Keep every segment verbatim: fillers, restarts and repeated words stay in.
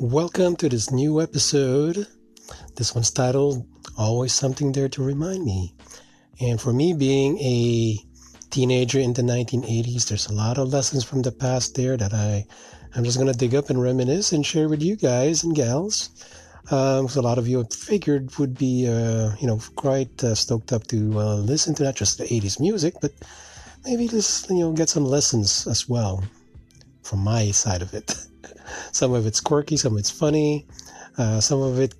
Welcome to this new episode. This one's titled, Always Something There to Remind Me. And for me, being a teenager in the nineteen eighties, there's a lot of lessons from the past there that I, I'm just going to dig up and reminisce and share with you guys and gals. Um, so a lot of you I figured would be, uh, you know, quite uh, stoked up to uh, listen to not just the eighties music, but maybe just, you know, get some lessons as well from my side of it. Some of it's quirky, some of it's funny, uh, some of it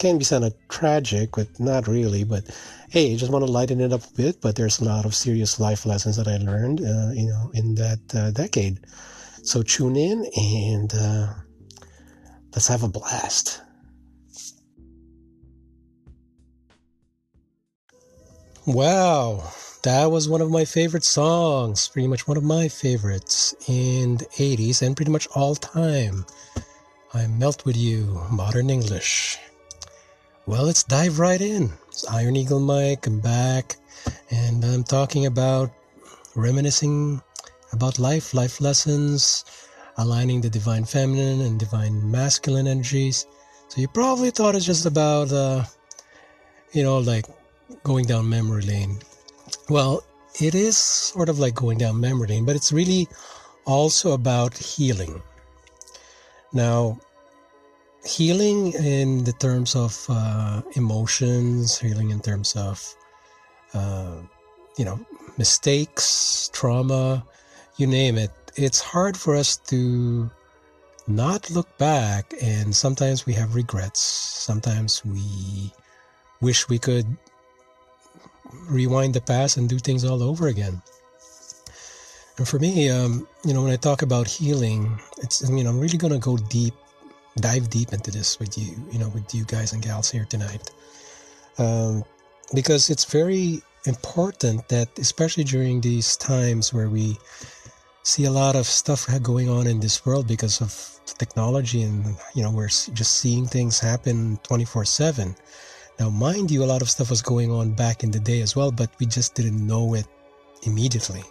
can be kind of tragic, but not really. But hey, I just want to lighten it up a bit. But there's a lot of serious life lessons that I learned, uh, you know, in that uh, decade. So tune in and uh, let's have a blast. Wow, that was one of my favorite songs, pretty much one of my favorites in the eighties and pretty much all time. I Melt With You, Modern English. Well, let's dive right in. It's Iron Eagle Mike, I'm back, and I'm talking about reminiscing about life, life lessons, aligning the divine feminine and divine masculine energies. So you probably thought it's just about, uh, you know, like going down memory lane. Well, it is sort of like going down memory lane, but it's really also about healing. Now, healing in the terms of uh, emotions, healing in terms of, uh, you know, mistakes, trauma, you name it. It's hard for us to not look back, and sometimes we have regrets. Sometimes we wish we could rewind the past and do things all over again. And for me, um, you know, when I talk about healing, it's, I mean, I'm really going to go deep, dive deep into this with you, you know, with you guys and gals here tonight. Um, because it's very important that, especially during these times where we see a lot of stuff going on in this world because of technology and, you know, we're just seeing things happen twenty-four seven. Now, mind you, a lot of stuff was going on back in the day as well, but we just didn't know it immediately.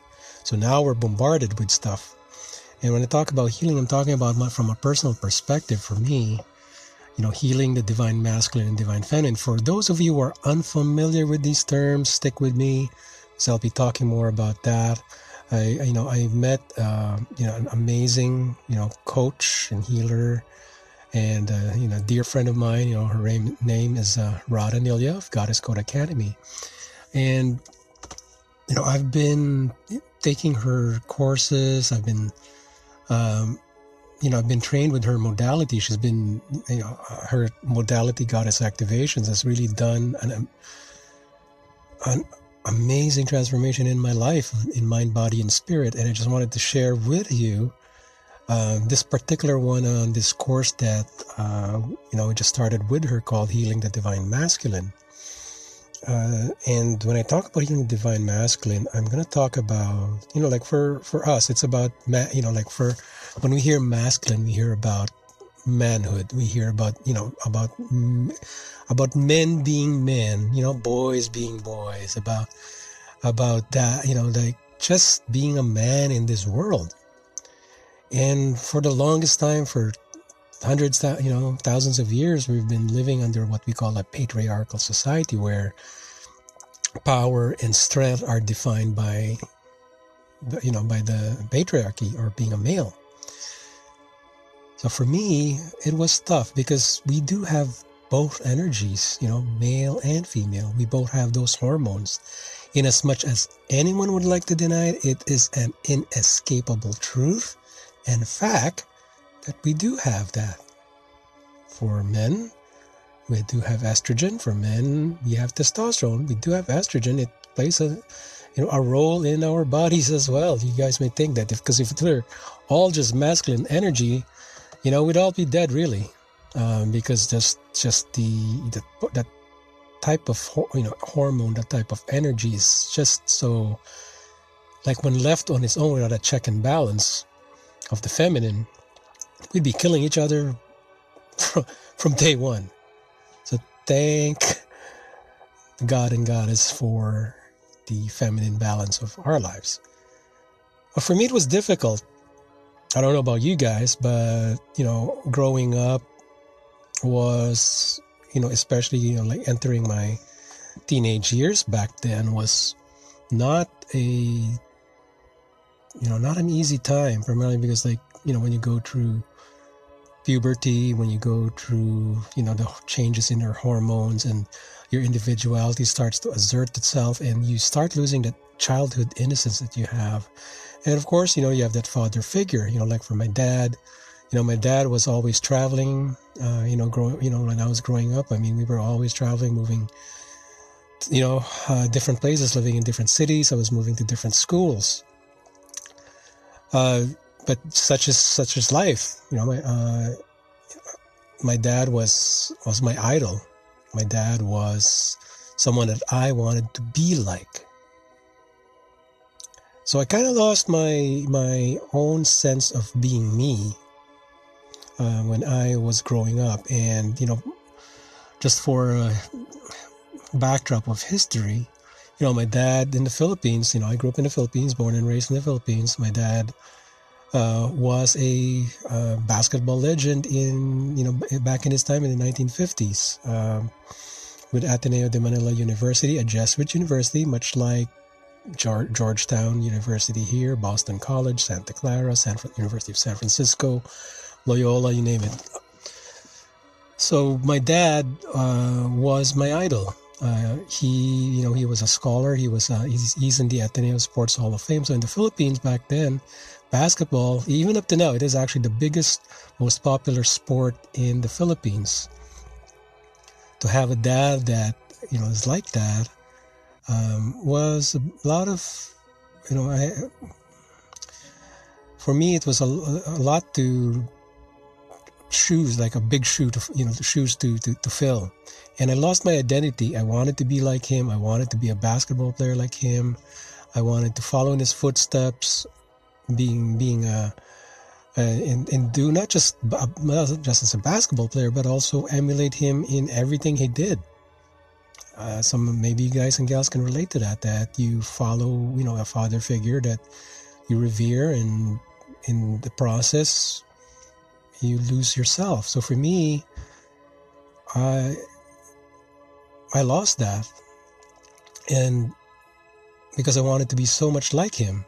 So now we're bombarded with stuff. And when I talk about healing, I'm talking about my, from a personal perspective, for me, you know, healing the divine masculine and divine feminine. For those of you who are unfamiliar with these terms, stick with me, so I'll be talking more about that. I, I you know, I met, uh, you know, an amazing, you know, coach and healer. And, uh, you know, a dear friend of mine, you know, her name is uh, Radha Nilya of Goddess Code Academy. And, you know, I've been taking her courses. I've been, um, you know, I've been trained with her modality. She's been, you know, her modality, Goddess Activations, has really done an, an amazing transformation in my life, in mind, body, and spirit. And I just wanted to share with you Uh, this particular one on this course that, uh, you know, we just started with her, called Healing the Divine Masculine. Uh, and when I talk about healing the divine masculine, I'm going to talk about, you know, like for, for us, it's about, ma- you know, like for when we hear masculine, we hear about manhood. We hear about, you know, about, about men being men, you know, boys being boys, about, about that, you know, like just being a man in this world. And for the longest time, for hundreds, you know, thousands of years, we've been living under what we call a patriarchal society, where power and strength are defined by, you know, by the patriarchy or being a male. So for me, it was tough because we do have both energies, you know, male and female. We both have those hormones. In as much as anyone would like to deny it, it is an inescapable truth. And fact that we do have that. For men, we do have estrogen. For men, we have testosterone. We do have estrogen. It plays a, you know, a role in our bodies as well. You guys may think that if, because if we're all just masculine energy, you know, we'd all be dead really, um, because just just the, the that type of you know hormone, that type of energy is just so, like when left on its own without a check and balance of the feminine, we'd be killing each other from, from day one. So thank God and Goddess for the feminine balance of our lives. But for me, it was difficult I don't know about you guys, but, you know, growing up was, you know, especially, you know, like entering my teenage years back then was not a, you know, not an easy time, primarily because, like, you know, when you go through puberty, when you go through, you know, the changes in your hormones and your individuality starts to assert itself, and you start losing that childhood innocence that you have. And of course, you know, you have that father figure, you know, like for my dad, you know, my dad was always traveling, uh, you know, grow, you know, when I was growing up, I mean, we were always traveling, moving, you know, uh, different places, living in different cities. I was moving to different schools. Uh, but such is, such is life. You know, my, uh, my dad was, was my idol. My dad was someone that I wanted to be like. So I kind of lost my my own sense of being me uh, when I was growing up. And, you know, just for a backdrop of history, you know, my dad in the Philippines, you know, I grew up in the Philippines, born and raised in the Philippines. My dad uh, was a uh, basketball legend in, you know, back in his time in the nineteen fifties um, with Ateneo de Manila University, a Jesuit university, much like Georgetown University here, Boston College, Santa Clara, San Fran- University of San Francisco, Loyola, you name it. So my dad uh, was my idol. Uh, he, you know, he was a scholar. He was uh, he's, he's in the Ateneo Sports Hall of Fame. So in the Philippines back then, basketball, even up to now, it is actually the biggest, most popular sport in the Philippines. To have a dad that, you know, is like that. Um, was a lot of, you know, I, for me, it was a, a lot to choose, like a big shoe to, you know, to choose to, to, to fill. And I lost my identity. I wanted to be like him. I wanted to be a basketball player like him. I wanted to follow in his footsteps, being, being a, a and, and do not just, just as a basketball player, but also emulate him in everything he did. Uh, some maybe you guys and gals can relate to that, that you follow, you know, a father figure that you revere, and in the process, you lose yourself. So for me, I, I lost that. And because I wanted to be so much like him.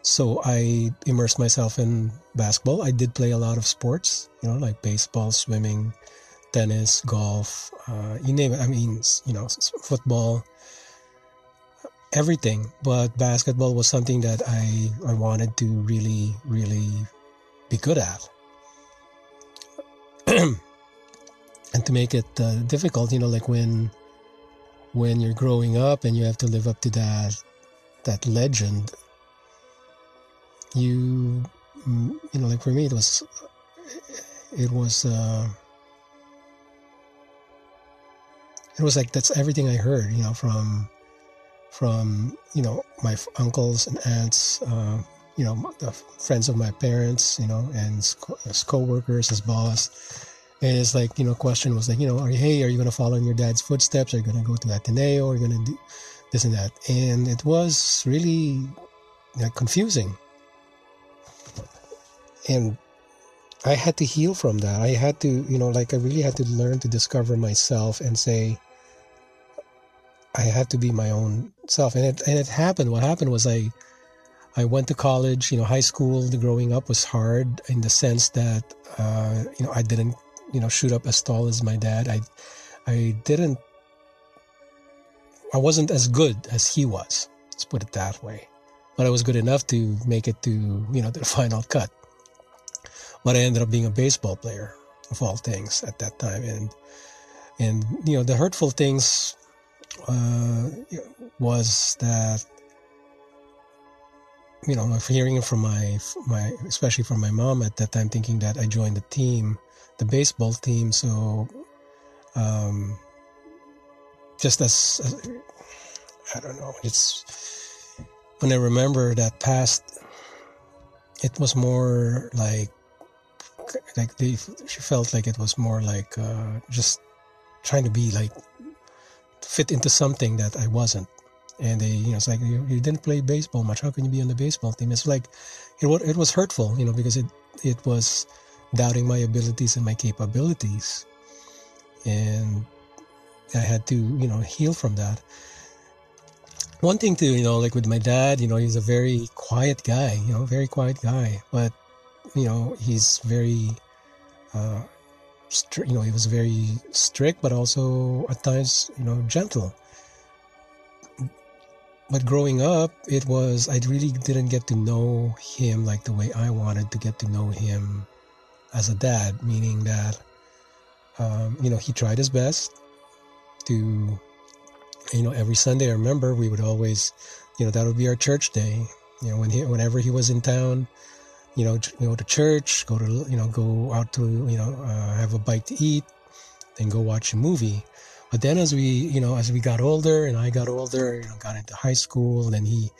So I immersed myself in basketball. I did play a lot of sports, you know, like baseball, swimming, tennis, golf, uh, you name it. I mean, you know, football, everything. But basketball was something that I, I wanted to really, really be good at. And to make it uh, difficult, you know, like when when you're growing up and you have to live up to that that legend, you, you know, like for me, it was, it was, uh, it was like, that's everything I heard, you know, from, from, you know, my f- uncles and aunts, uh, you know, the f- friends of my parents, you know, and his, co- his co-workers, his boss. And it's like, you know, question was like, you know, are you, hey, are you going to follow in your dad's footsteps? Are you going to go to Ateneo? Are you going to do this and that? And it was really like, confusing. And I had to heal from that. I had to, you know, like I really had to learn to discover myself and say, I had to be my own self. And it and it happened. What happened was I I went to college, you know, high school, the growing up was hard in the sense that, uh, you know, I didn't, you know, shoot up as tall as my dad. I, I didn't, I wasn't as good as he was. Let's put it that way. But I was good enough to make it to, you know, the final cut. But I ended up being a baseball player of all things at that time. And, and you know, the hurtful things uh, was that, you know, hearing from my, my, especially from my mom at that time, thinking that I joined the team, the baseball team. So um, just as, as, I don't know, it's, when I remember that past, it was more like, like they, she felt like it was more like uh, just trying to be like fit into something that I wasn't. And they, you know, it's like, you, you didn't play baseball much. How can you be on the baseball team? It's like, it, it was hurtful, you know, because it, it was doubting my abilities and my capabilities. And I had to, you know, heal from that. One thing too, you know, like with my dad, you know, he's a very quiet guy, you know, very quiet guy. But, you know, he's very, uh, stri- you know, he was very strict, but also at times, you know, gentle. But growing up, it was, I really didn't get to know him like the way I wanted to get to know him as a dad, meaning that, um, you know, he tried his best to, you know, every Sunday, I remember we would always, you know, that would be our church day. You know, when he, whenever he was in town, you know, go to church, go to, you know, go out to, you know, uh, have a bite to eat, then go watch a movie. But then as we, you know, as we got older and I got older, you know, got into high school, then he,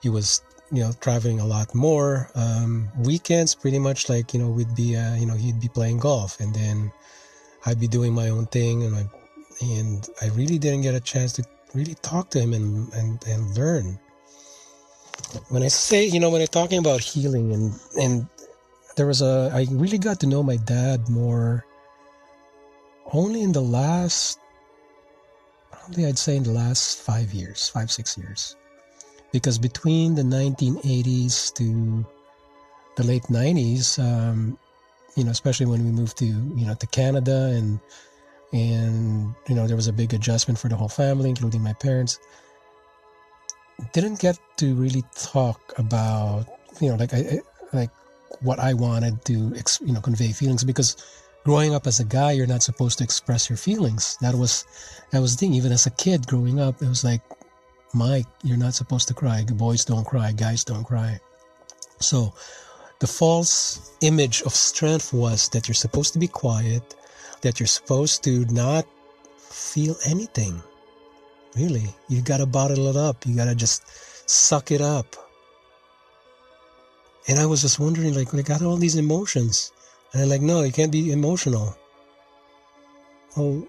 he was, you know, traveling a lot more. Um, weekends, pretty much like, you know, we'd be, uh, you know, he'd be playing golf and then I'd be doing my own thing. And I, and I really didn't get a chance to really talk to him and, and, and learn. When I say, you know, when I'm talking about healing and, and there was a, I really got to know my dad more only in the last, probably I'd say in the last five years, five, six years. Because between the nineteen eighties to the late nineties, um, you know, especially when we moved to, you know, to Canada and, and, you know, there was a big adjustment for the whole family, including my parents. Didn't get to really talk about, you know, like, I, like what I wanted to, ex- you know, convey feelings because growing up as a guy, you're not supposed to express your feelings. That was, that was the thing. Even as a kid growing up, it was like, Mike, you're not supposed to cry. Boys don't cry. Guys don't cry. So the false image of strength was that you're supposed to be quiet, that you're supposed to not feel anything. Really, you got to bottle it up. You got to just suck it up. And I was just wondering, like, I got all these emotions. And I'm like, no, you can't be emotional. Oh,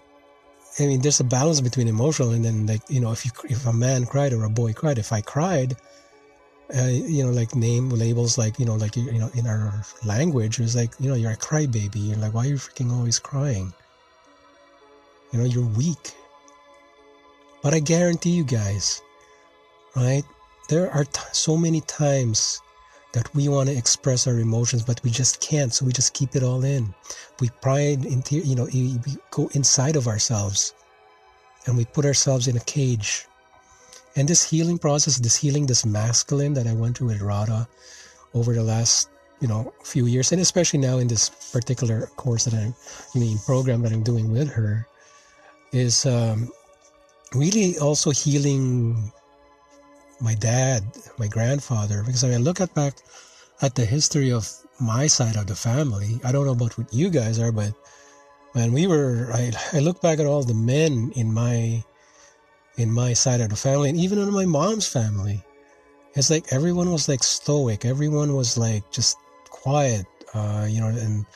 I mean, there's a balance between emotional and then, like, you know, if you, if a man cried or a boy cried, if I cried, uh, you know, like name labels, like, you know, like, you know, in our language, it was like, you know, you're a crybaby. You're like, why are you freaking always crying? You know, you're weak. But I guarantee you guys, right? There are t- so many times that we want to express our emotions, but we just can't. So we just keep it all in. We pride into, you know, we go inside of ourselves and we put ourselves in a cage. And this healing process, this healing, this masculine that I went through with Radha over the last, you know, few years, and especially now in this particular course that I'm, I mean, program that I'm doing with her is um, really also healing my dad, my grandfather, because I mean, look at back at the history of my side of the family. I don't know about what you guys are, but when we were, I, I look back at all the men in my, in my side of the family, and even in my mom's family, it's like everyone was like stoic. Everyone was like just quiet, uh, you know, and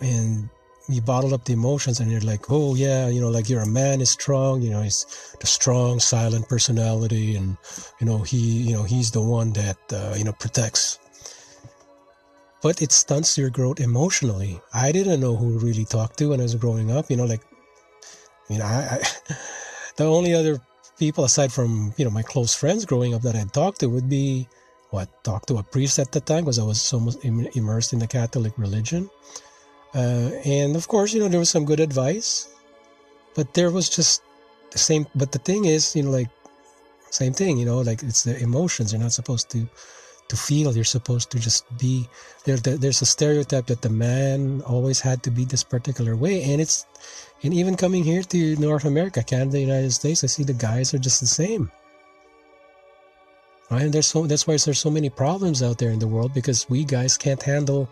and we bottled up the emotions, and you're like, oh yeah, you know, like you're a man is strong, you know, he's the strong, silent personality, and you know he, you know, he's the one that uh, you know protects. But it stunts your growth emotionally. I didn't know who to really talk to when I was growing up. You know, like, you know, I, I the only other people aside from, you know, my close friends growing up that I talked to would be what talk to a priest at the time, because I was so much immersed in the Catholic religion. Uh, and of course, you know, there was some good advice, but there was just the same, but the thing is, you know, like same thing, you know, like it's the emotions. You're not supposed to, to feel, you're supposed to just be there. There's a stereotype that the man always had to be this particular way. And it's, and even coming here to North America, Canada, United States, I see the guys are just the same. Right? And there's so, that's why there's so many problems out there in the world, because we guys can't handle.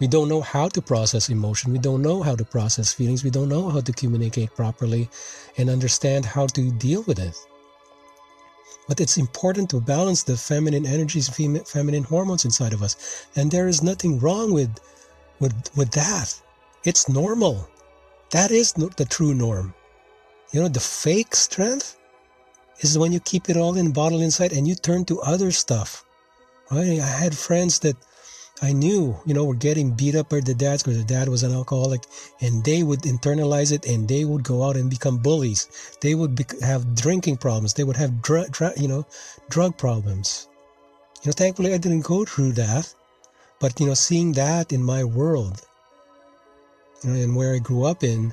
We don't know how to process emotion. We don't know how to process feelings. We don't know how to communicate properly and understand how to deal with it. But it's important to balance the feminine energies, feminine hormones inside of us. And there is nothing wrong with, with, with that. It's normal. That is not the true norm. You know, the fake strength is when you keep it all in bottle inside and you turn to other stuff. Right? I had friends that I knew, you know, were getting beat up by their dads because their dad was an alcoholic, and they would internalize it, and they would go out and become bullies. They would be- have drinking problems. They would have, dr- dr- you know, drug problems. You know, thankfully I didn't go through that, but, you know, seeing that in my world, you know, and where I grew up in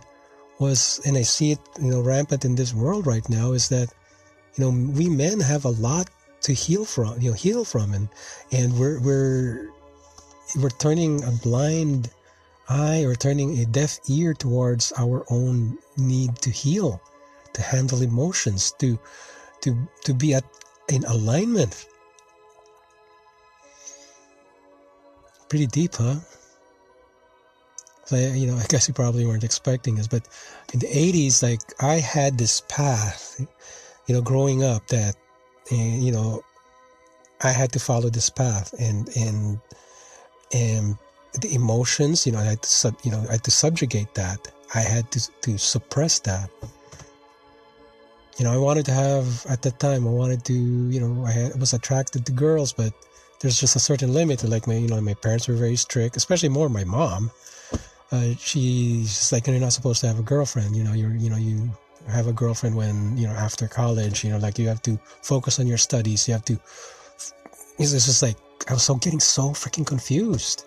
was, and I see it, you know, rampant in this world right now, is that, you know, we men have a lot to heal from, you know, heal from, and and we're we're we're turning a blind eye or turning a deaf ear towards our own need to heal, to handle emotions, to to to be at in alignment. Pretty deep, huh? So, you know, I guess you probably weren't expecting this, but in the eighties, like, I had this path, you know, growing up that, you know, I had to follow this path, and and and the emotions, you know, I had to, sub, you know, I had to subjugate that. I had to to suppress that. You know, I wanted to have at that time. I wanted to, you know, I had, was attracted to girls, but there's just a certain limit. Like my, you know, my parents were very strict, especially more my mom. Uh, she's just like, you're not supposed to have a girlfriend. You know, you're, you know, you have a girlfriend when, you know, after college. You know, like, you have to focus on your studies. You have to. It's just like, I was so getting so freaking confused.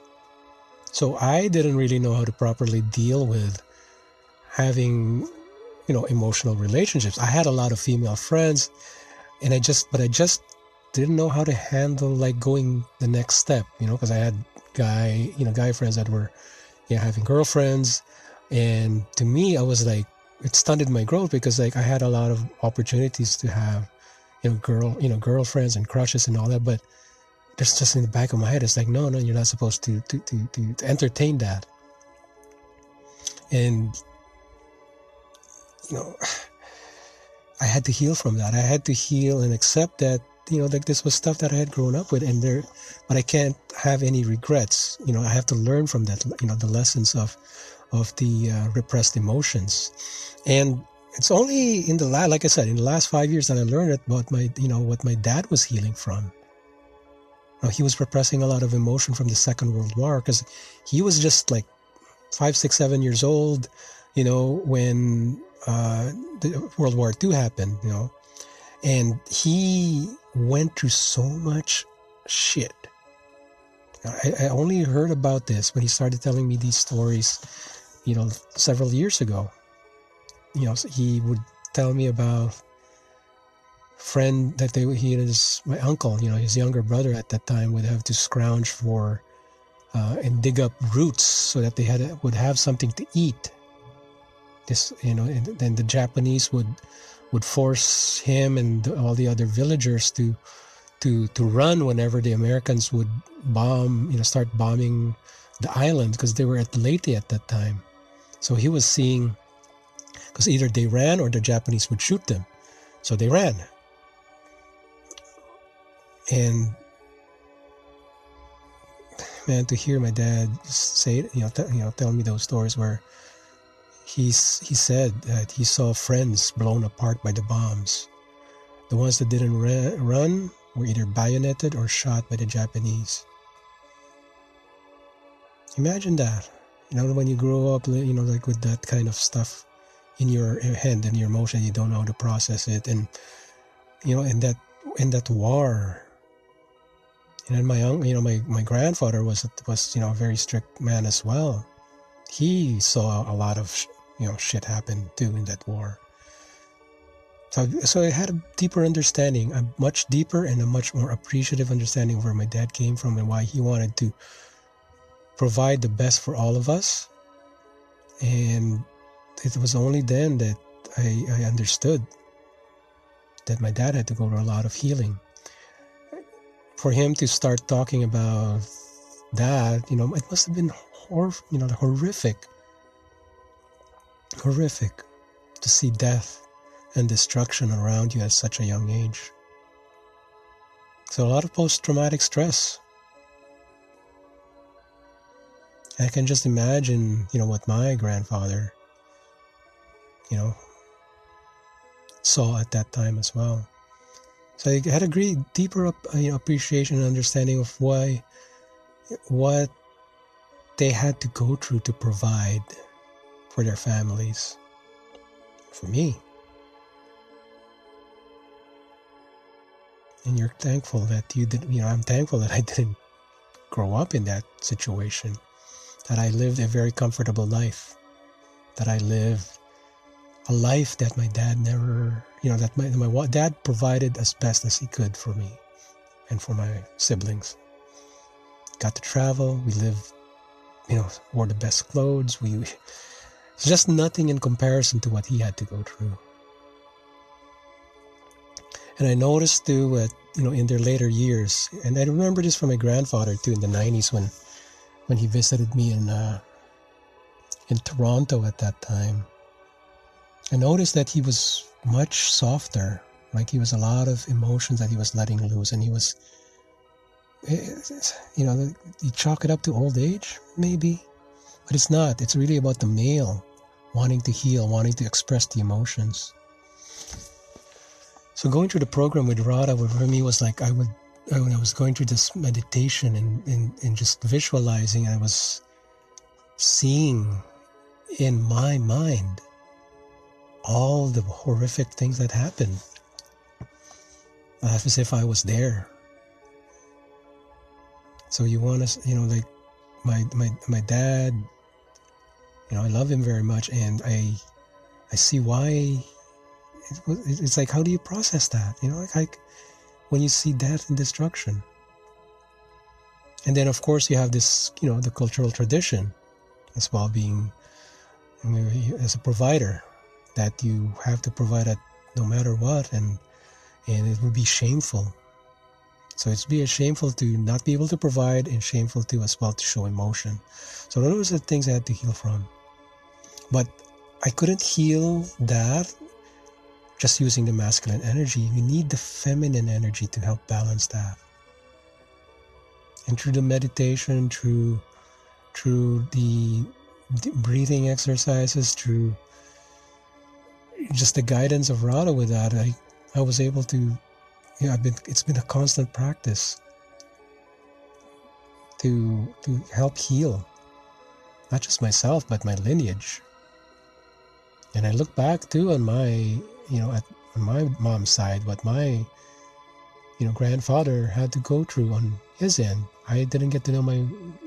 So I didn't really know how to properly deal with having, you know, emotional relationships. I had a lot of female friends, and I just, but I just. didn't know how to handle, like, going the next step, you know, because I had guy, you know, guy friends that were, yeah, having girlfriends, and to me, I was like, it stunted my growth, because, like, I had a lot of opportunities to have, you know, girl, you know, girlfriends and crushes and all that, but there's just in the back of my head, it's like, no, no, you're not supposed to to to, to, to entertain that, and, you know, I had to heal from that. I had to heal and accept that. You know, like, this was stuff that I had grown up with, and there, but I can't have any regrets. You know, I have to learn from that. You know, the lessons of, of the uh, repressed emotions, and it's only in the last, like I said, in the last five years that I learned about my, you know, what my dad was healing from. You know, he was repressing a lot of emotion from the Second World War, because he was just like five, six, seven years old. You know, when uh, the World War Two happened. You know, and he. Went through so much shit. I, I only heard about this when he started telling me these stories, you know, several years ago. You know, he would tell me about friend that they he and his my uncle, you know, his younger brother at that time would have to scrounge for uh, and dig up roots so that they had would have something to eat. This, you know, and then the Japanese would. would force him and all the other villagers to to to run whenever the Americans would bomb, you know, start bombing the island, because they were at Leyte at that time. So he was seeing, because either they ran or the Japanese would shoot them. So they ran. And, man, to hear my dad say it, you know, t- you know, tell me those stories where He's, he said that he saw friends blown apart by the bombs. The ones that didn't ra- run were either bayoneted or shot by the Japanese. Imagine that. You know, when you grow up, you know, like, with that kind of stuff in your head and your emotion, you don't know how to process it. And, you know, in that, in that war. And then my, you know, my, my grandfather was, was, you know, a very strict man as well. He saw a lot of, you know, shit happen too in that war. So, so I had a deeper understanding, a much deeper and a much more appreciative understanding of where my dad came from and why he wanted to provide the best for all of us. And it was only then that I, I understood that my dad had to go through a lot of healing. For him to start talking about that, you know, it must have been Or, you know, horrific, horrific to see death and destruction around you at such a young age. So a lot of post-traumatic stress. I can just imagine, you know, what my grandfather, you know, saw at that time as well. So I had a great deeper you know, appreciation and understanding of why, what they had to go through to provide for their families, for me. And you're thankful that you didn't, you know, I'm thankful that I didn't grow up in that situation, that I lived a very comfortable life, that I lived a life that my dad never, you know, that my, my dad provided as best as he could for me and for my siblings. Got to travel, we lived, you know, wore the best clothes, we, it's just nothing in comparison to what he had to go through. And I noticed too, uh, you know, in their later years, and I remember this from my grandfather too in the nineties when, when he visited me in, uh, in Toronto at that time. I noticed that he was much softer, like he was a lot of emotions that he was letting loose, and he was, you know, you chalk it up to old age, maybe, but it's not. It's really about the male wanting to heal, wanting to express the emotions. So going through the program with Radha, for me was like I would when I was going through this meditation and, and, and just visualizing, I was seeing in my mind all the horrific things that happened, as if I was there. So you want to, you know, like my my my dad, you know, I love him very much, and I I see why. It's like, how do you process that? You know, like, like when you see death and destruction. And then, of course, you have this, you know, the cultural tradition as well, being, I mean, as a provider, that you have to provide at no matter what, and and it would be shameful. So it's be shameful to not be able to provide, and shameful to as well to show emotion. So those are the things I had to heal from. But I couldn't heal that just using the masculine energy. We need the feminine energy to help balance that. And through the meditation, through through the breathing exercises, through just the guidance of Radha with that, I, I was able to, you know, I've been, it's been a constant practice to to help heal, not just myself, but my lineage. And I look back too on my, you know, at my mom's side, what my, you know, grandfather had to go through on his end. I didn't get to know my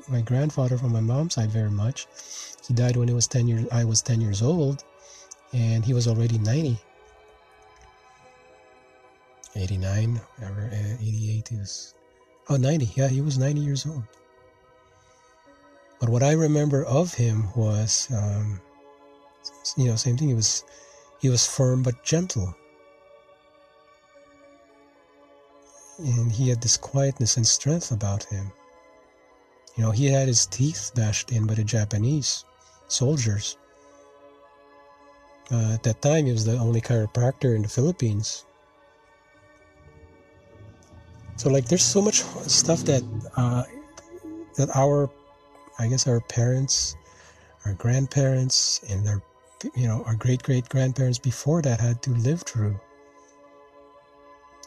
my grandfather from my mom's side very much. He died when he was ten years. I was ten years old, and he was already ninety, eighty-nine, or eighty-eight. He was, oh, ninety. Yeah, he was ninety years old. But what I remember of him was, um, you know, same thing. He was. He was firm but gentle. And he had this quietness and strength about him. You know, he had his teeth bashed in by the Japanese soldiers. Uh, at that time, he was the only chiropractor in the Philippines. So, like, there's so much stuff that, uh, that our, I guess, our parents, our grandparents, and their, you know, our great-great-grandparents before that had to live through.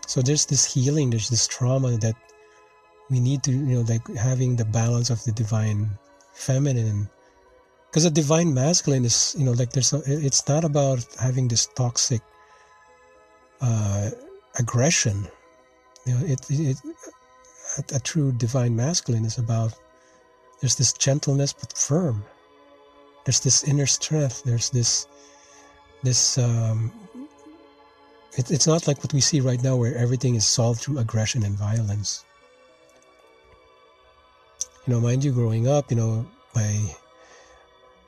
So there's this healing, there's this trauma that we need to, you know, like having the balance of the divine feminine. Because the divine masculine is, you know, like there's, a, it's not about having this toxic uh, aggression. You know, it, it, a, a true divine masculine is about, there's this gentleness but firm. There's this inner strength. There's this, this. Um, it, it's not like what we see right now, where everything is solved through aggression and violence. You know, mind you, growing up, you know, my,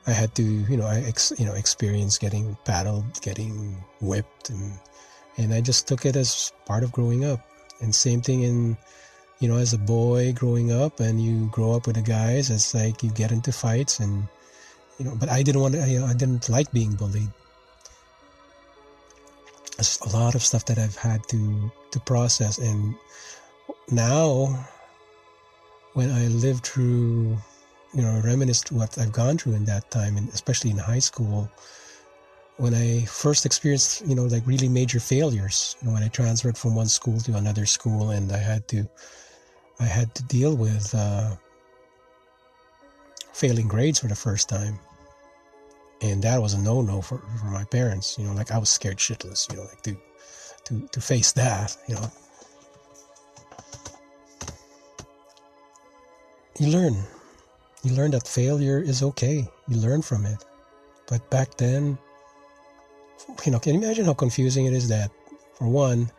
I had to, you know, I, ex, you know, experience getting paddled, getting whipped, and and I just took it as part of growing up. And same thing in, you know, as a boy growing up, and you grow up with the guys. It's like you get into fights and. You know, but I didn't want to, you know, I didn't like being bullied. There's a lot of stuff that I've had to, to process. And now, when I live through, you know, reminisce what I've gone through in that time, and especially in high school, when I first experienced, you know, like really major failures, you know, when I transferred from one school to another school, and I had to, I had to deal with uh, failing grades for the first time. And that was a no-no for, for my parents. You know, like I was scared shitless, you know, like to, to, to face that, you know. You learn. You learn that failure is okay. You learn from it. But back then, you know, can you imagine how confusing it is that, for one,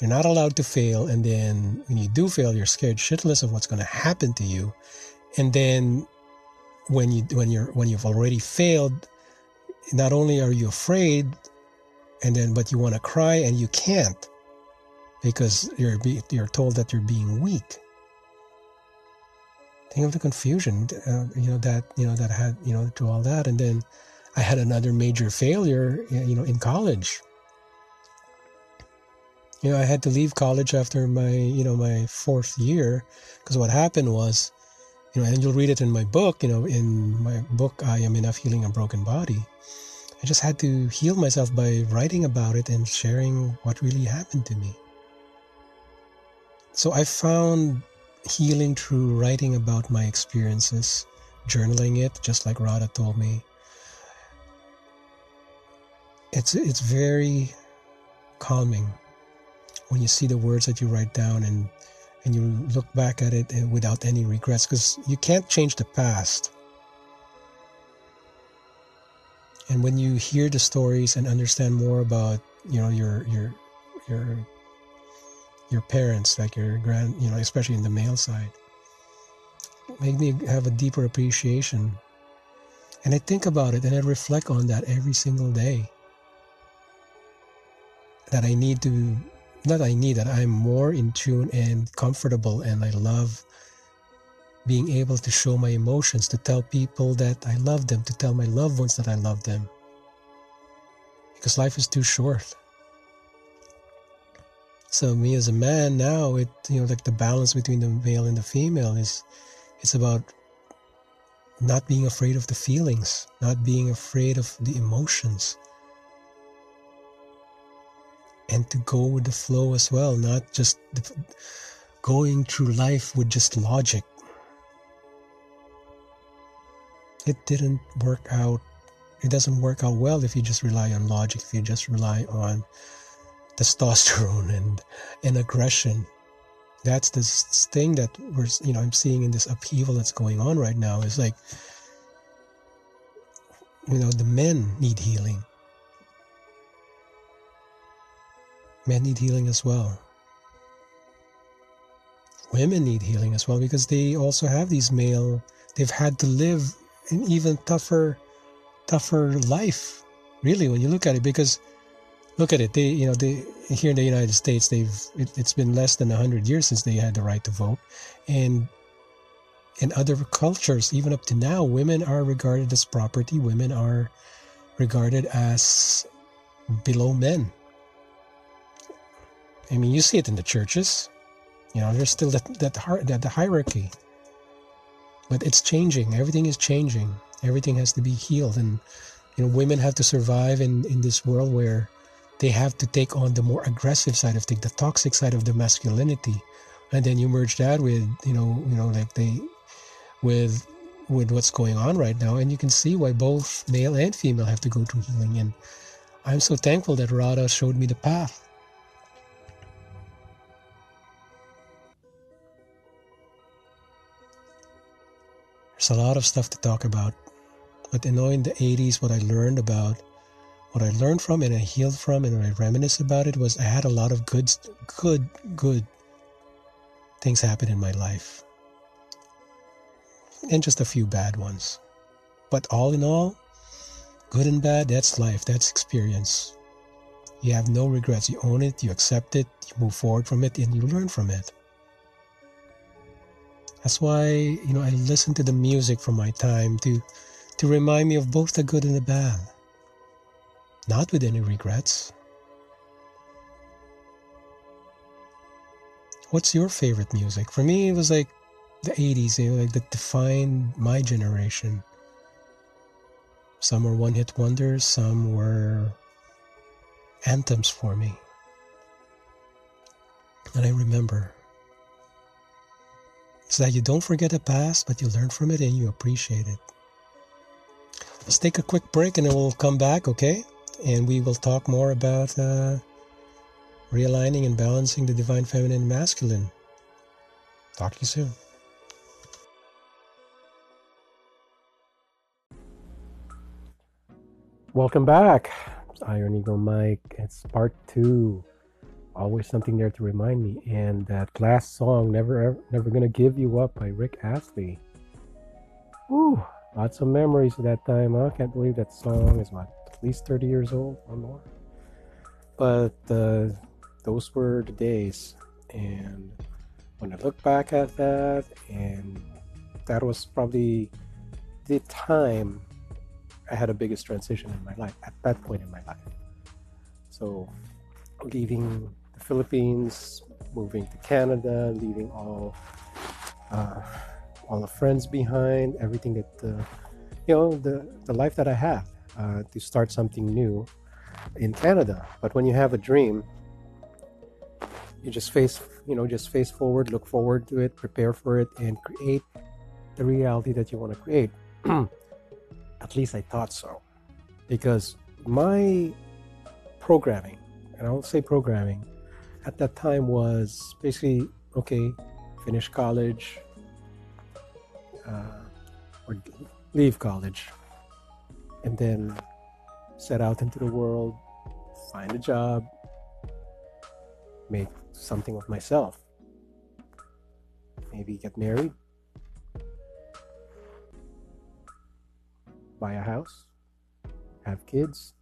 you're not allowed to fail, and then when you do fail, you're scared shitless of what's going to happen to you. And then when you when you're when you've already failed, not only are you afraid, and then but you want to cry and you can't because you're you're told that you're being weak. Think of the confusion, uh, you know that you know that had you know to all that, and then I had another major failure, you know, in college. You know, I had to leave college after my, you know, my fourth year, because what happened was, you know, and you'll read it in my book, you know, in my book, I Am Enough Healing a Broken Body. I just had to heal myself by writing about it and sharing what really happened to me. So I found healing through writing about my experiences, journaling it, just like Radha told me. It's it's very calming when you see the words that you write down and, and you look back at it without any regrets, because you can't change the past. And when you hear the stories and understand more about, you know, your your your your parents, like your grand, you know, especially in the male side, it made me have a deeper appreciation. And I think about it and I reflect on that every single day. That I need to, not I need, that I'm more in tune and comfortable, and I love being able to show my emotions, to tell people that I love them, to tell my loved ones that I love them. Because life is too short. So me as a man now, it, you know, like the balance between the male and the female is, it's about not being afraid of the feelings, not being afraid of the emotions. And to go with the flow as well, not just the, going through life with just logic. It didn't work out, it doesn't work out well if you just rely on logic, if you just rely on testosterone and, and aggression. That's this thing that we're, you know, I'm seeing in this upheaval that's going on right now. Is like, you know, the men need healing. Men need healing as well. Women need healing as well, because they also have these male, they've had to live an even tougher, tougher life, really, when you look at it, because look at it, they, you know, they, here in the United States, they've, it, it's been less than one hundred years since they had the right to vote. And in other cultures, even up to now, women are regarded as property. Women are regarded as below men. I mean, you see it in the churches. You know, there's still that, that, that the hierarchy. But it's changing. Everything is changing. Everything has to be healed. And, you know, women have to survive in, in this world where they have to take on the more aggressive side of things, the toxic side of the masculinity, and then you merge that with, you know, you know, like they, with, with what's going on right now, and you can see why both male and female have to go through healing. And I'm so thankful that Radha showed me the path. There's a lot of stuff to talk about, but you know, in the eighties, what I learned about. What I learned from and I healed from and I reminisce about it was I had a lot of good, good, good things happen in my life. And just a few bad ones. But all in all, good and bad, that's life, that's experience. You have no regrets. You own it, you accept it, you move forward from it, and you learn from it. That's why, you know, I listen to the music from my time to, to remind me of both the good and the bad. Not with any regrets. What's your favorite music? For me, it was like the eighties, you know, like that defined my generation. Some were one-hit wonders, some were anthems for me. And I remember. It's that you don't forget the past, but you learn from it and you appreciate it. Let's take a quick break and then we'll come back, okay? And we will talk more about uh, realigning and balancing the divine feminine and masculine. Talk to you soon. Welcome back. It's Iron Eagle Mike. It's part two. Always something there to remind me. And that last song, Never Ever, Never Gonna Give You Up by Rick Astley. Ooh, lots of memories of that time, huh? I can't believe that song is what, at least thirty years old or more. But uh, those were the days. And when I look back at that, and that was probably the time I had the biggest transition in my life, at that point in my life. So leaving the Philippines, moving to Canada, leaving all uh, all the friends behind, everything that, uh, you know, the, the life that I had uh, to start something new in Canada. But when you have a dream, you just face, you know, just face forward, look forward to it, prepare for it, and create the reality that you want to create. At least I thought so, because my programming, and I won't say programming, at that time was basically, okay, finish college uh, or leave college, and then set out into the world, find a job, make something of myself, maybe get married, buy a house, have kids,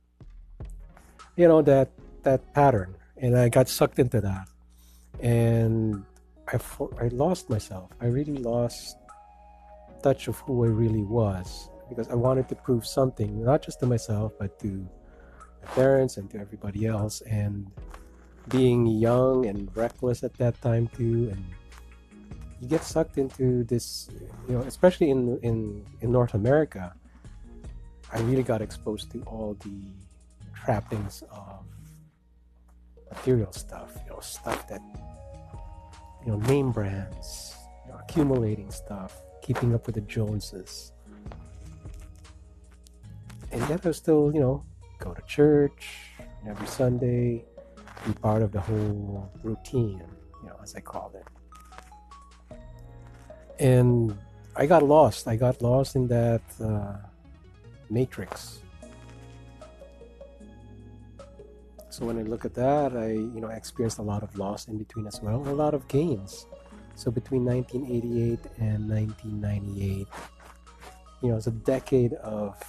you know, that that pattern. And I got sucked into that, and I, for, I lost myself. I really lost touch of who I really was, because I wanted to prove something, not just to myself, but to my parents and to everybody else. And being young and reckless at that time too, and you get sucked into this, you know, especially in in, in North America. I really got exposed to all the trappings of material stuff, you know, stuff that, you know, name brands, you know, accumulating stuff, keeping up with the Joneses. And yet I still, you know, go to church every Sunday, be part of the whole routine, you know, as I call it. And I got lost. I got lost in that... Uh, matrix. So when I look at that, I, you know, experienced a lot of loss in between as well, a lot of gains. So between nineteen eighty-eight and nineteen ninety-eight, you know, it's a decade of,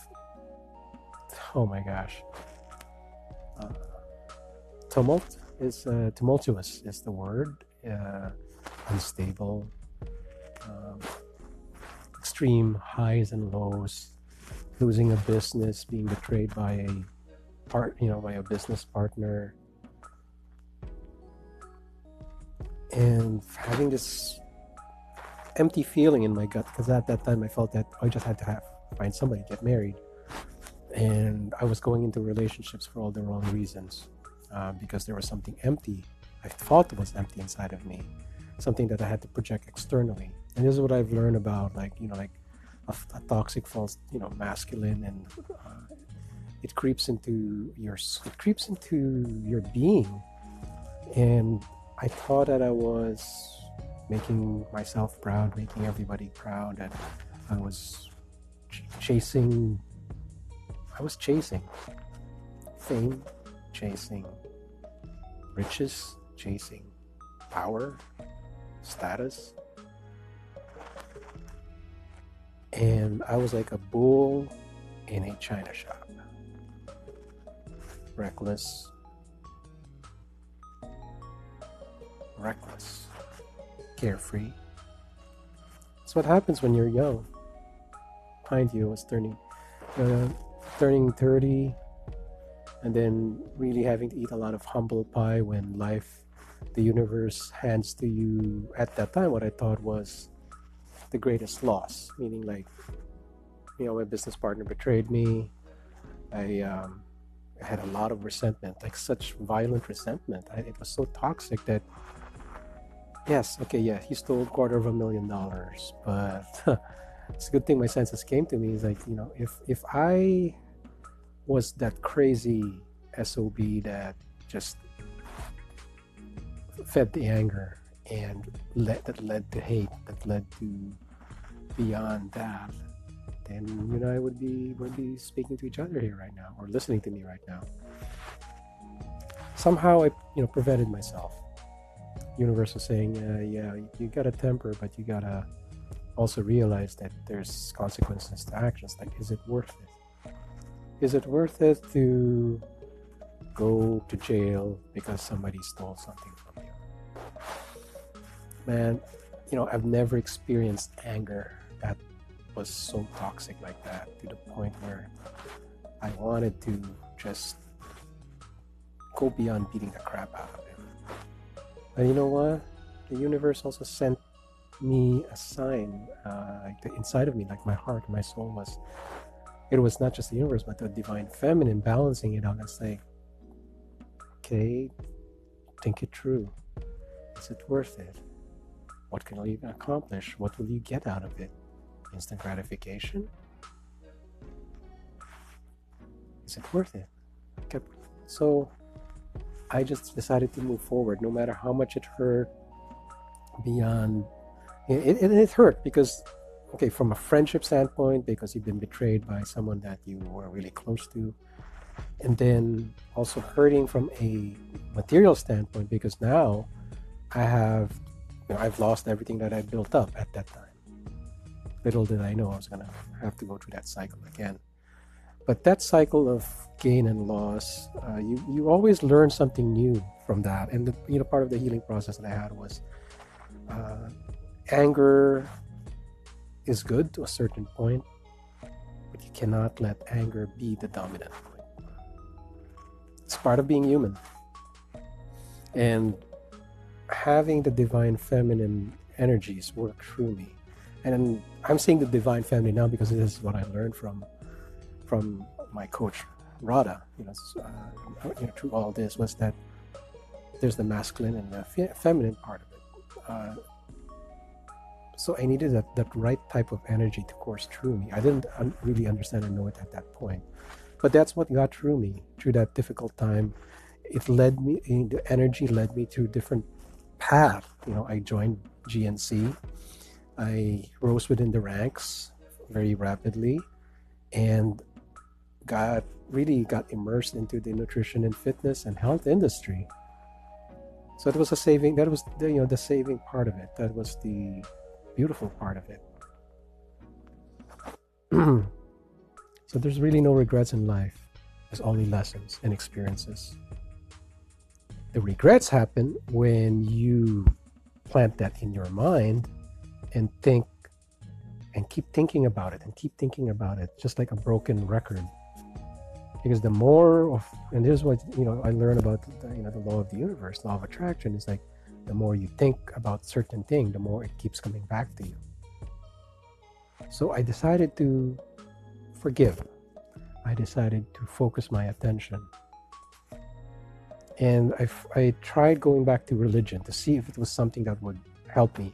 oh my gosh, uh, tumult is uh, tumultuous is the word, uh, unstable, um, extreme highs and lows. Losing a business, being betrayed by a part, you know, by a business partner, and having this empty feeling in my gut, because at that time I felt that I just had to have find somebody, get married, and I was going into relationships for all the wrong reasons, uh, because there was something empty. I thought it was empty inside of me, something that I had to project externally. And this is what I've learned about, like, you know, like. A, a toxic false, you know, masculine, and uh, it creeps into your it creeps into your being. And I thought that I was making myself proud, making everybody proud, that I was ch- chasing I was chasing fame, chasing riches, chasing power, status. And I was like a bull in a china shop. Reckless. Reckless. Carefree. That's what happens when you're young. Mind you, I was turning, uh, turning thirty, and then really having to eat a lot of humble pie when life, the universe hands to you at that time what I thought was the greatest loss, meaning, like, you know, my business partner betrayed me, I um, had a lot of resentment, like such violent resentment. I, it was so toxic that, yes, okay, yeah, he stole a quarter of a million dollars, but it's a good thing my senses came to me. It's like, you know, if if I was that crazy S O B that just fed the anger and let, that led to hate, that led to beyond that, then you and I would be would be speaking to each other here right now, or listening to me right now. Somehow I, you know, prevented myself. Universe was saying, uh, yeah, you gotta temper, but you gotta also realize that there's consequences to actions. Like, is it worth it? Is it worth it to go to jail because somebody stole something from you? Man, you know, I've never experienced anger that was so toxic like that, to the point where I wanted to just go beyond beating the crap out of it. And you know what? The universe also sent me a sign, uh, like the inside of me, like my heart, my soul was, it was not just the universe, but the divine feminine balancing it out and saying, okay, think it through. Is it worth it? What can you accomplish? What will you get out of it? Instant gratification? Is it worth it? Okay. So I just decided to move forward, no matter how much it hurt beyond. It, it, it hurt because, okay, from a friendship standpoint, because you've been betrayed by someone that you were really close to. And then also hurting from a material standpoint, because now I have, you know, I've lost everything that I built up at that time. Little did I know I was going to have to go through that cycle again. But that cycle of gain and loss, uh, you, you always learn something new from that. And, the, you know, part of the healing process that I had was... Uh, anger is good to a certain point, but you cannot let anger be the dominant point. It's part of being human. And having the divine feminine energies work through me, and I'm saying the divine feminine now because this is what I learned from from my coach Radha, you know, uh, you know, through all this, was that there's the masculine and the fe- feminine part of it. Uh, So I needed that, that right type of energy to course through me. I didn't un- really understand or know it at that point. But that's what got through me through that difficult time. It led me, the energy led me to a different path. You know, I joined G N C. I rose within the ranks very rapidly and got really got immersed into the nutrition and fitness and health industry. So it was a saving, that was the, you know, the saving part of it. That was the beautiful part of it. So there's really no regrets in life. There's only lessons and experiences. The regrets happen when you plant that in your mind and think and keep thinking about it and keep thinking about it, just like a broken record. Because the more of, and here's what, you know, I learn about the, you know, the law of the universe, law of attraction, is like, the more you think about certain thing, the more it keeps coming back to you. So I decided to forgive. I decided to focus my attention. And I, I tried going back to religion to see if it was something that would help me.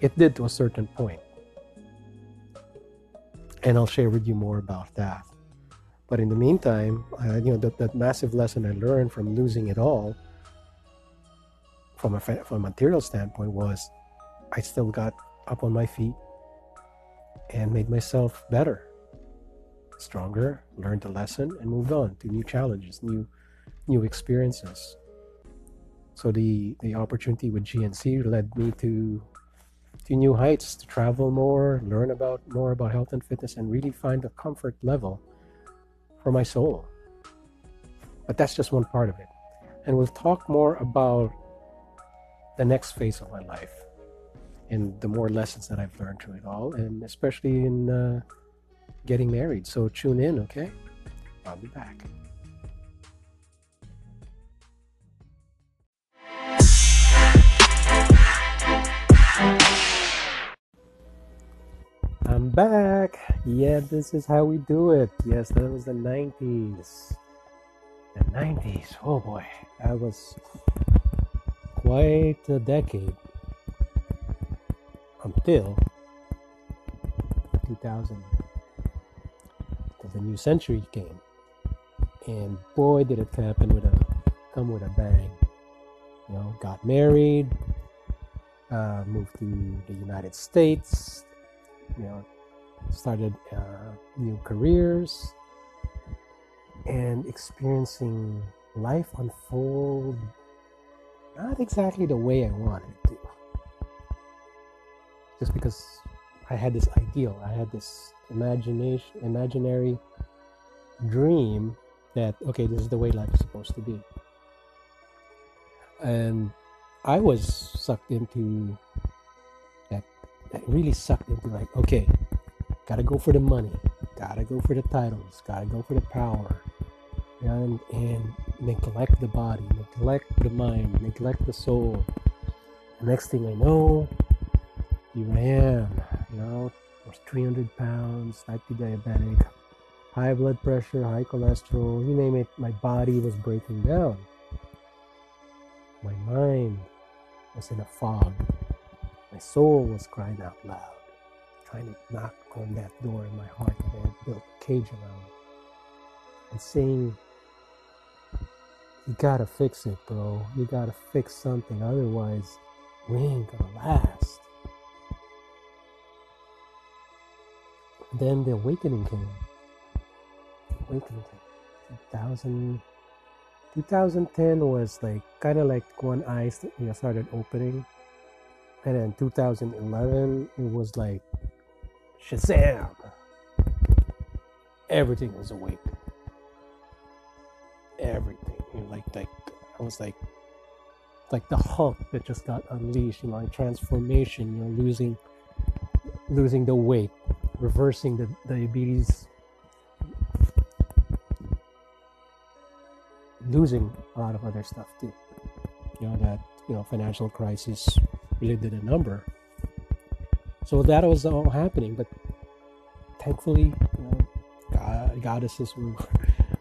It did to a certain point. And I'll share with you more about that. But in the meantime, uh, you know, that, that massive lesson I learned from losing it all, From a, from a material standpoint, was I still got up on my feet and made myself better, stronger, learned the lesson, and moved on to new challenges, new new experiences. So the, the opportunity with G N C led me to, to new heights, to travel more, learn about more about health and fitness, and really find a comfort level for my soul. But that's just one part of it. And we'll talk more about the next phase of my life and the more lessons that I've learned through it all, and especially in uh, getting married. So tune in, okay? I'll be back. I'm back. Yeah, this is how we do it. Yes, that was the nineties. The nineties. Oh boy, that was quite a decade until two thousand. The new century came, and boy, did it happen with a come with a bang. You know, got married, uh, moved to the United States. You know, started uh, new careers and experiencing life unfold not exactly the way I wanted it to. Just because I had this ideal, I had this imagination, imaginary dream that, okay, this is the way life is supposed to be. And I was sucked into that, that really sucked into like, okay, gotta go for the money, gotta go for the titles, gotta go for the power, and, and neglect the body, neglect the mind, neglect the soul. The next thing I know, here I am, you know, I was three hundred pounds, type two diabetic, high blood pressure, high cholesterol, you name it, my body was breaking down. My mind was in a fog. My soul was crying out loud, trying to knock on that door in my heart that I had built a cage around, and saying, you gotta fix it, bro. You gotta fix something, otherwise we ain't gonna last. Then the awakening came. The awakening came. two thousand, twenty ten was like kind of like one eye st- you know, started opening, and then two thousand eleven it was like Shazam! Everything was awake. Everything. You know, like like I was like like the Hulk that just got unleashed. You know, like transformation. You know, losing losing the weight. Reversing the diabetes, losing a lot of other stuff too. You know, that, you know, financial crisis really did a number. So that was all happening, but thankfully, you know, God, goddesses were,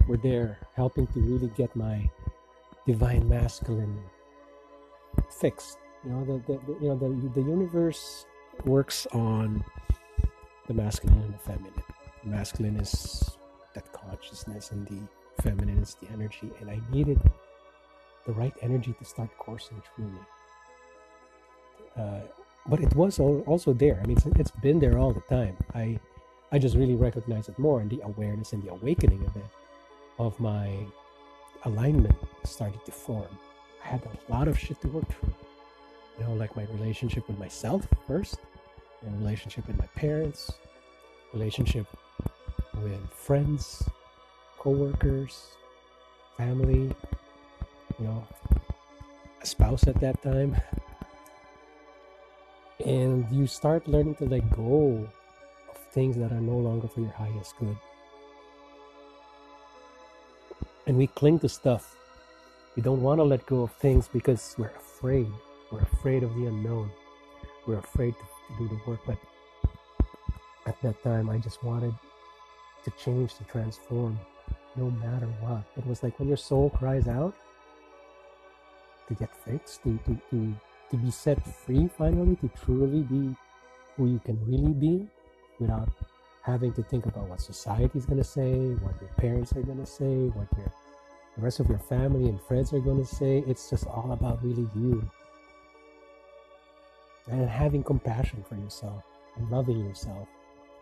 were there helping to really get my divine masculine fixed. You know, the, the, the you know the the universe works on the masculine and the feminine. The masculine is that consciousness, and the feminine is the energy. And I needed the right energy to start coursing through me. Uh, but it was also there. I mean, it's, it's been there all the time. I, I just really recognize it more, and the awareness and the awakening of it, of my alignment, started to form. I had a lot of shit to work through. You know, like my relationship with myself first. In relationship with my parents, relationship with friends, co-workers, family, you know, a spouse at that time. And you start learning to let go of things that are no longer for your highest good. And we cling to stuff. We don't want to let go of things because we're afraid. We're afraid of the unknown. We're afraid to do the work. But at that time, I just wanted to change, to transform, no matter what. It was like when your soul cries out to get fixed, to to to, to be set free finally, to truly be who you can really be, without having to think about what society is going to say, what your parents are going to say, what your the rest of your family and friends are going to say. It's just all about really you. And having compassion for yourself, and loving yourself,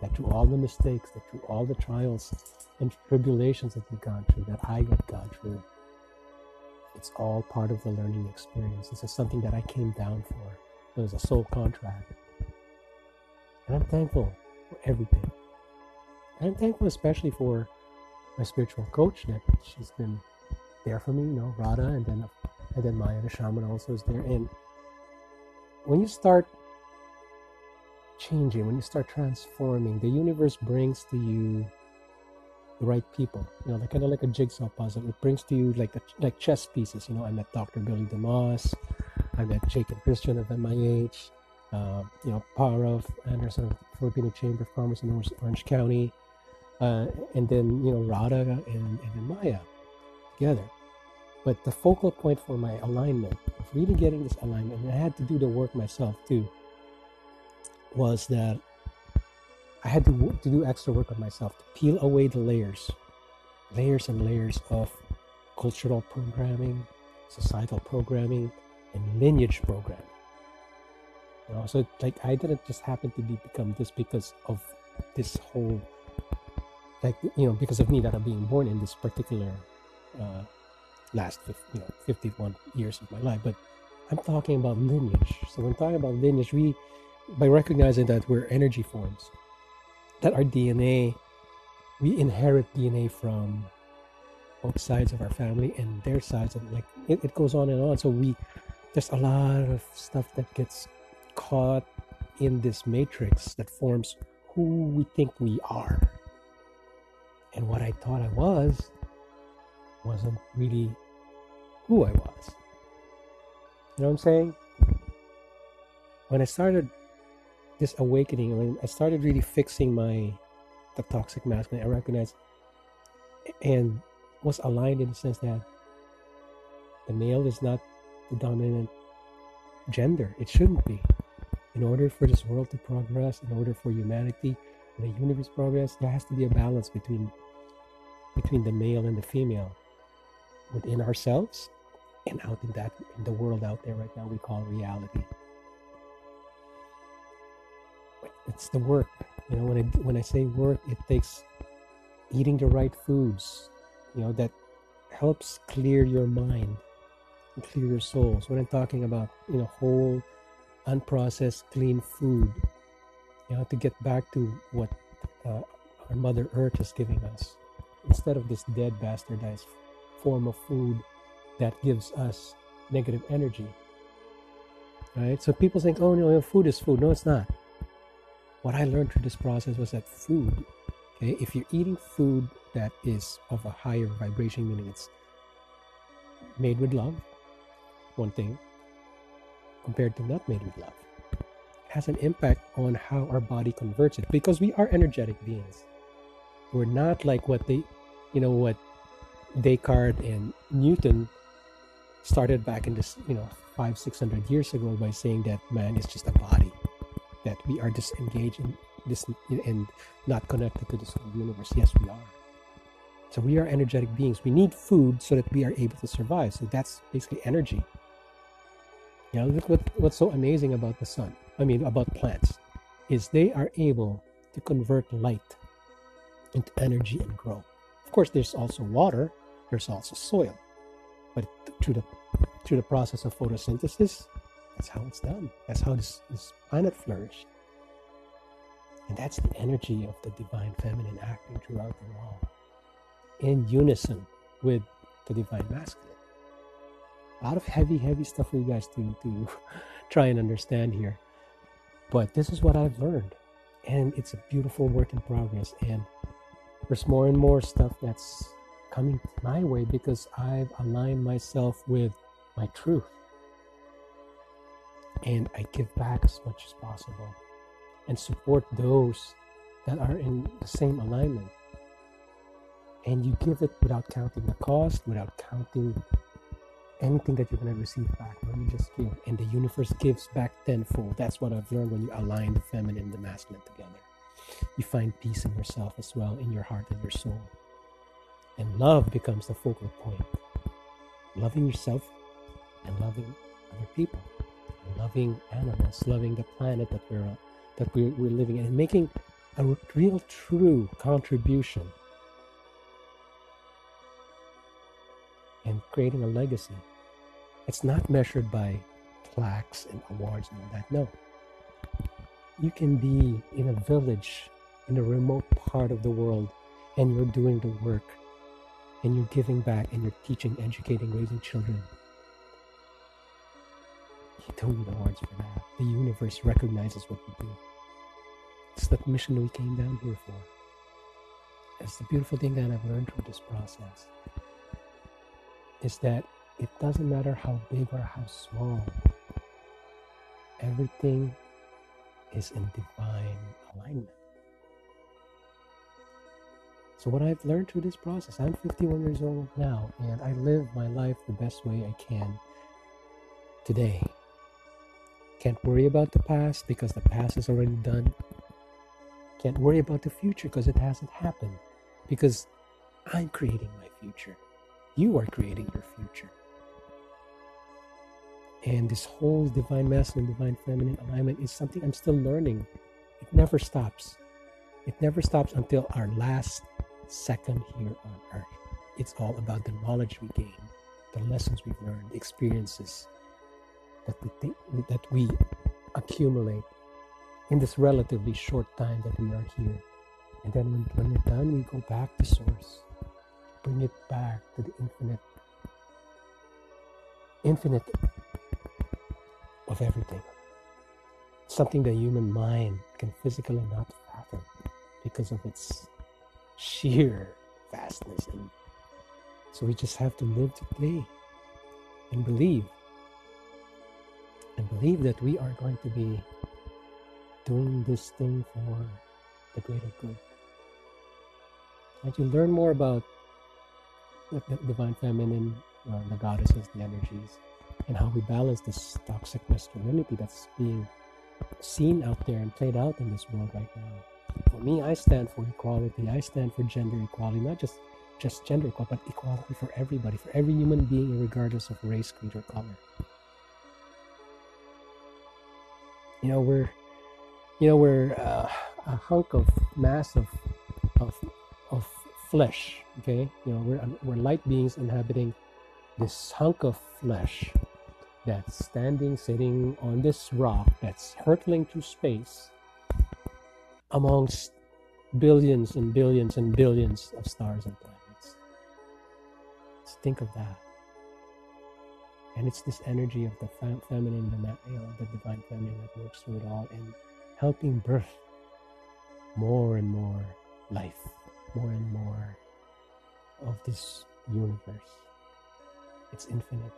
that through all the mistakes, that through all the trials and tribulations that you've gone through, that I have gone through, it's all part of the learning experience. This is something that I came down for. It was a soul contract. And I'm thankful for everything. And I'm thankful especially for my spiritual coach, that she's been there for me, you know, Radha, and then and then Maya, the shaman, also is there. And when you start changing, when you start transforming, the universe brings to you the right people. You know, like kind of like a jigsaw puzzle. It brings to you like a, like chess pieces. You know, I met Doctor Billy DeMoss. I met Jacob Christian of M I H. Uh, you know, Power of Anderson Philippine Chamber of Commerce in Orange County, uh, and then, you know, Radha and, and then Maya together. But the focal point for my alignment, of really getting this alignment, and I had to do the work myself too, was that I had to, to do extra work on myself to peel away the layers, layers and layers of cultural programming, societal programming, and lineage programming. You know, so like I didn't just happen to be, become this because of this whole, like, you know, because of me that I'm being born in this particular uh, last you know, fifty-one years of my life. But I'm talking about lineage. So when talking about lineage, we, by recognizing that we're energy forms, that our D N A, we inherit D N A from both sides of our family and their sides, and like it, it goes on and on. So we, there's a lot of stuff that gets caught in this matrix that forms who we think we are. And what I thought I was wasn't really who I was. You know what I'm saying? When I started this awakening, when I started really fixing my the toxic masculine, I recognized and was aligned in the sense that the male is not the dominant gender. It shouldn't be. In order for this world to progress, in order for humanity and the universe progress, there has to be a balance between between the male and the female, within ourselves and out in that in the world out there right now we call reality. It's the work. You know, when I when I say work, it takes eating the right foods, you know, that helps clear your mind and clear your soul. So when I'm talking about, you know, whole, unprocessed, clean food, you know, to get back to what uh, our Mother Earth is giving us, instead of this dead bastardized form of food that gives us negative energy, right? So people think, oh no, food is food. No, it's not. What I learned through this process was that food, okay, if you're eating food that is of a higher vibration, meaning it's made with love, one thing, compared to not made with love, has an impact on how our body converts it, because we are energetic beings. We're not like what they, you know, what Descartes and Newton started back in this, you know, five, six hundred years ago by saying that man is just a body, that we are disengaged and, dis- and not connected to this whole universe. Yes, we are. So we are energetic beings. We need food so that we are able to survive. So that's basically energy. You know, look what, what's so amazing about the sun, I mean, about plants, is they are able to convert light into energy and grow. Of course, there's also water, there's also soil, but through the, through the process of photosynthesis, that's how it's done. That's how this, this planet flourished. And that's the energy of the divine feminine acting throughout the law, in unison with the divine masculine. A lot of heavy, heavy stuff for you guys to, to try and understand here. But this is what I've learned. And it's a beautiful work in progress. And there's more and more stuff that's coming my way because I've aligned myself with my truth. And I give back as much as possible and support those that are in the same alignment. And you give it without counting the cost, without counting anything that you're going to receive back. When you just give, and the universe gives back tenfold. That's what I've learned when you align the feminine and the masculine together. You find peace in yourself as well, in your heart and your soul. And love becomes the focal point. Loving yourself and loving other people. Loving animals, loving the planet that we're on, that we're, we're living in, and making a real, true contribution and creating a legacy. It's not measured by plaques and awards and all that. No, you can be in a village in a remote part of the world, and you're doing the work, and you're giving back, and you're teaching, educating, raising children. You don't need awards for that. The universe recognizes what we do. It's the mission we came down here for. That's the beautiful thing that I've learned through this process, is that it doesn't matter how big or how small. Everything is in divine alignment. So what I've learned through this process, I'm fifty-one years old now, and I live my life the best way I can today. Can't worry about the past because the past is already done. Can't worry about the future because it hasn't happened. Because I'm creating my future. You are creating your future. And this whole divine masculine, divine feminine alignment is something I'm still learning. It never stops. It never stops until our last second here on earth. It's all about the knowledge we gain, the lessons we've learned, the experiences that we, think, that we accumulate in this relatively short time that we are here. And then when, when we're done, we go back to source, bring it back to the infinite, infinite of everything. Something the human mind can physically not fathom because of its sheer vastness. And so we just have to live today and believe. And believe that we are going to be doing this thing for the greater good. And you learn more about the divine feminine, uh, the goddesses, the energies, and how we balance this toxic masculinity that's being seen out there and played out in this world right now. For me, I stand for equality. I stand for gender equality, not just, just gender equality, but equality for everybody, for every human being, regardless of race, creed, or color. You know, we're, you know, we're uh, a hunk of mass of, of, of flesh. Okay, you know, we're we're light beings inhabiting this hunk of flesh that's standing, sitting on this rock that's hurtling through space amongst billions and billions and billions of stars and planets. Let's think of that. And it's this energy of the fem- feminine, the, you know, the divine feminine that works through it all and helping birth more and more life, more and more of this universe. It's infinite.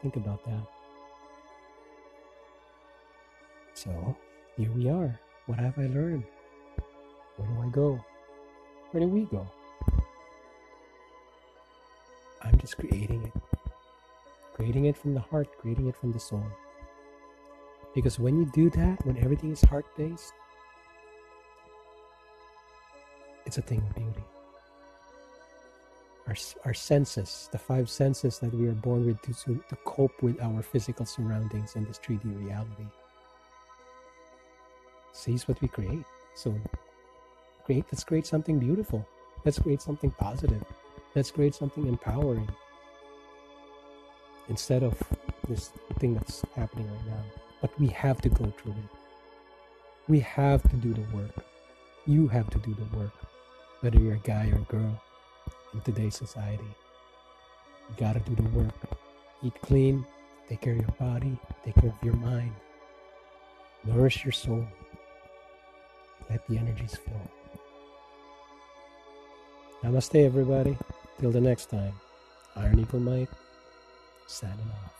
Think about that. So, here we are. What have I learned? Where do I go? Where do we go? I'm just creating it. Creating it from the heart, creating it from the soul. Because when you do that, when everything is heart-based, it's a thing of beauty. Our, our senses, the five senses that we are born with to, to cope with our physical surroundings in this three D reality. Sees what we create. So create, let's create something beautiful. Let's create something positive. Let's create something empowering. Instead of this thing that's happening right now. But we have to go through it. We have to do the work. You have to do the work. Whether you're a guy or a girl. In today's society, you gotta do the work. Eat clean, take care of your body, take care of your mind, nourish your soul, let the energies flow. Namaste, everybody. Till the next time, Iron Eagle Mike, signing off.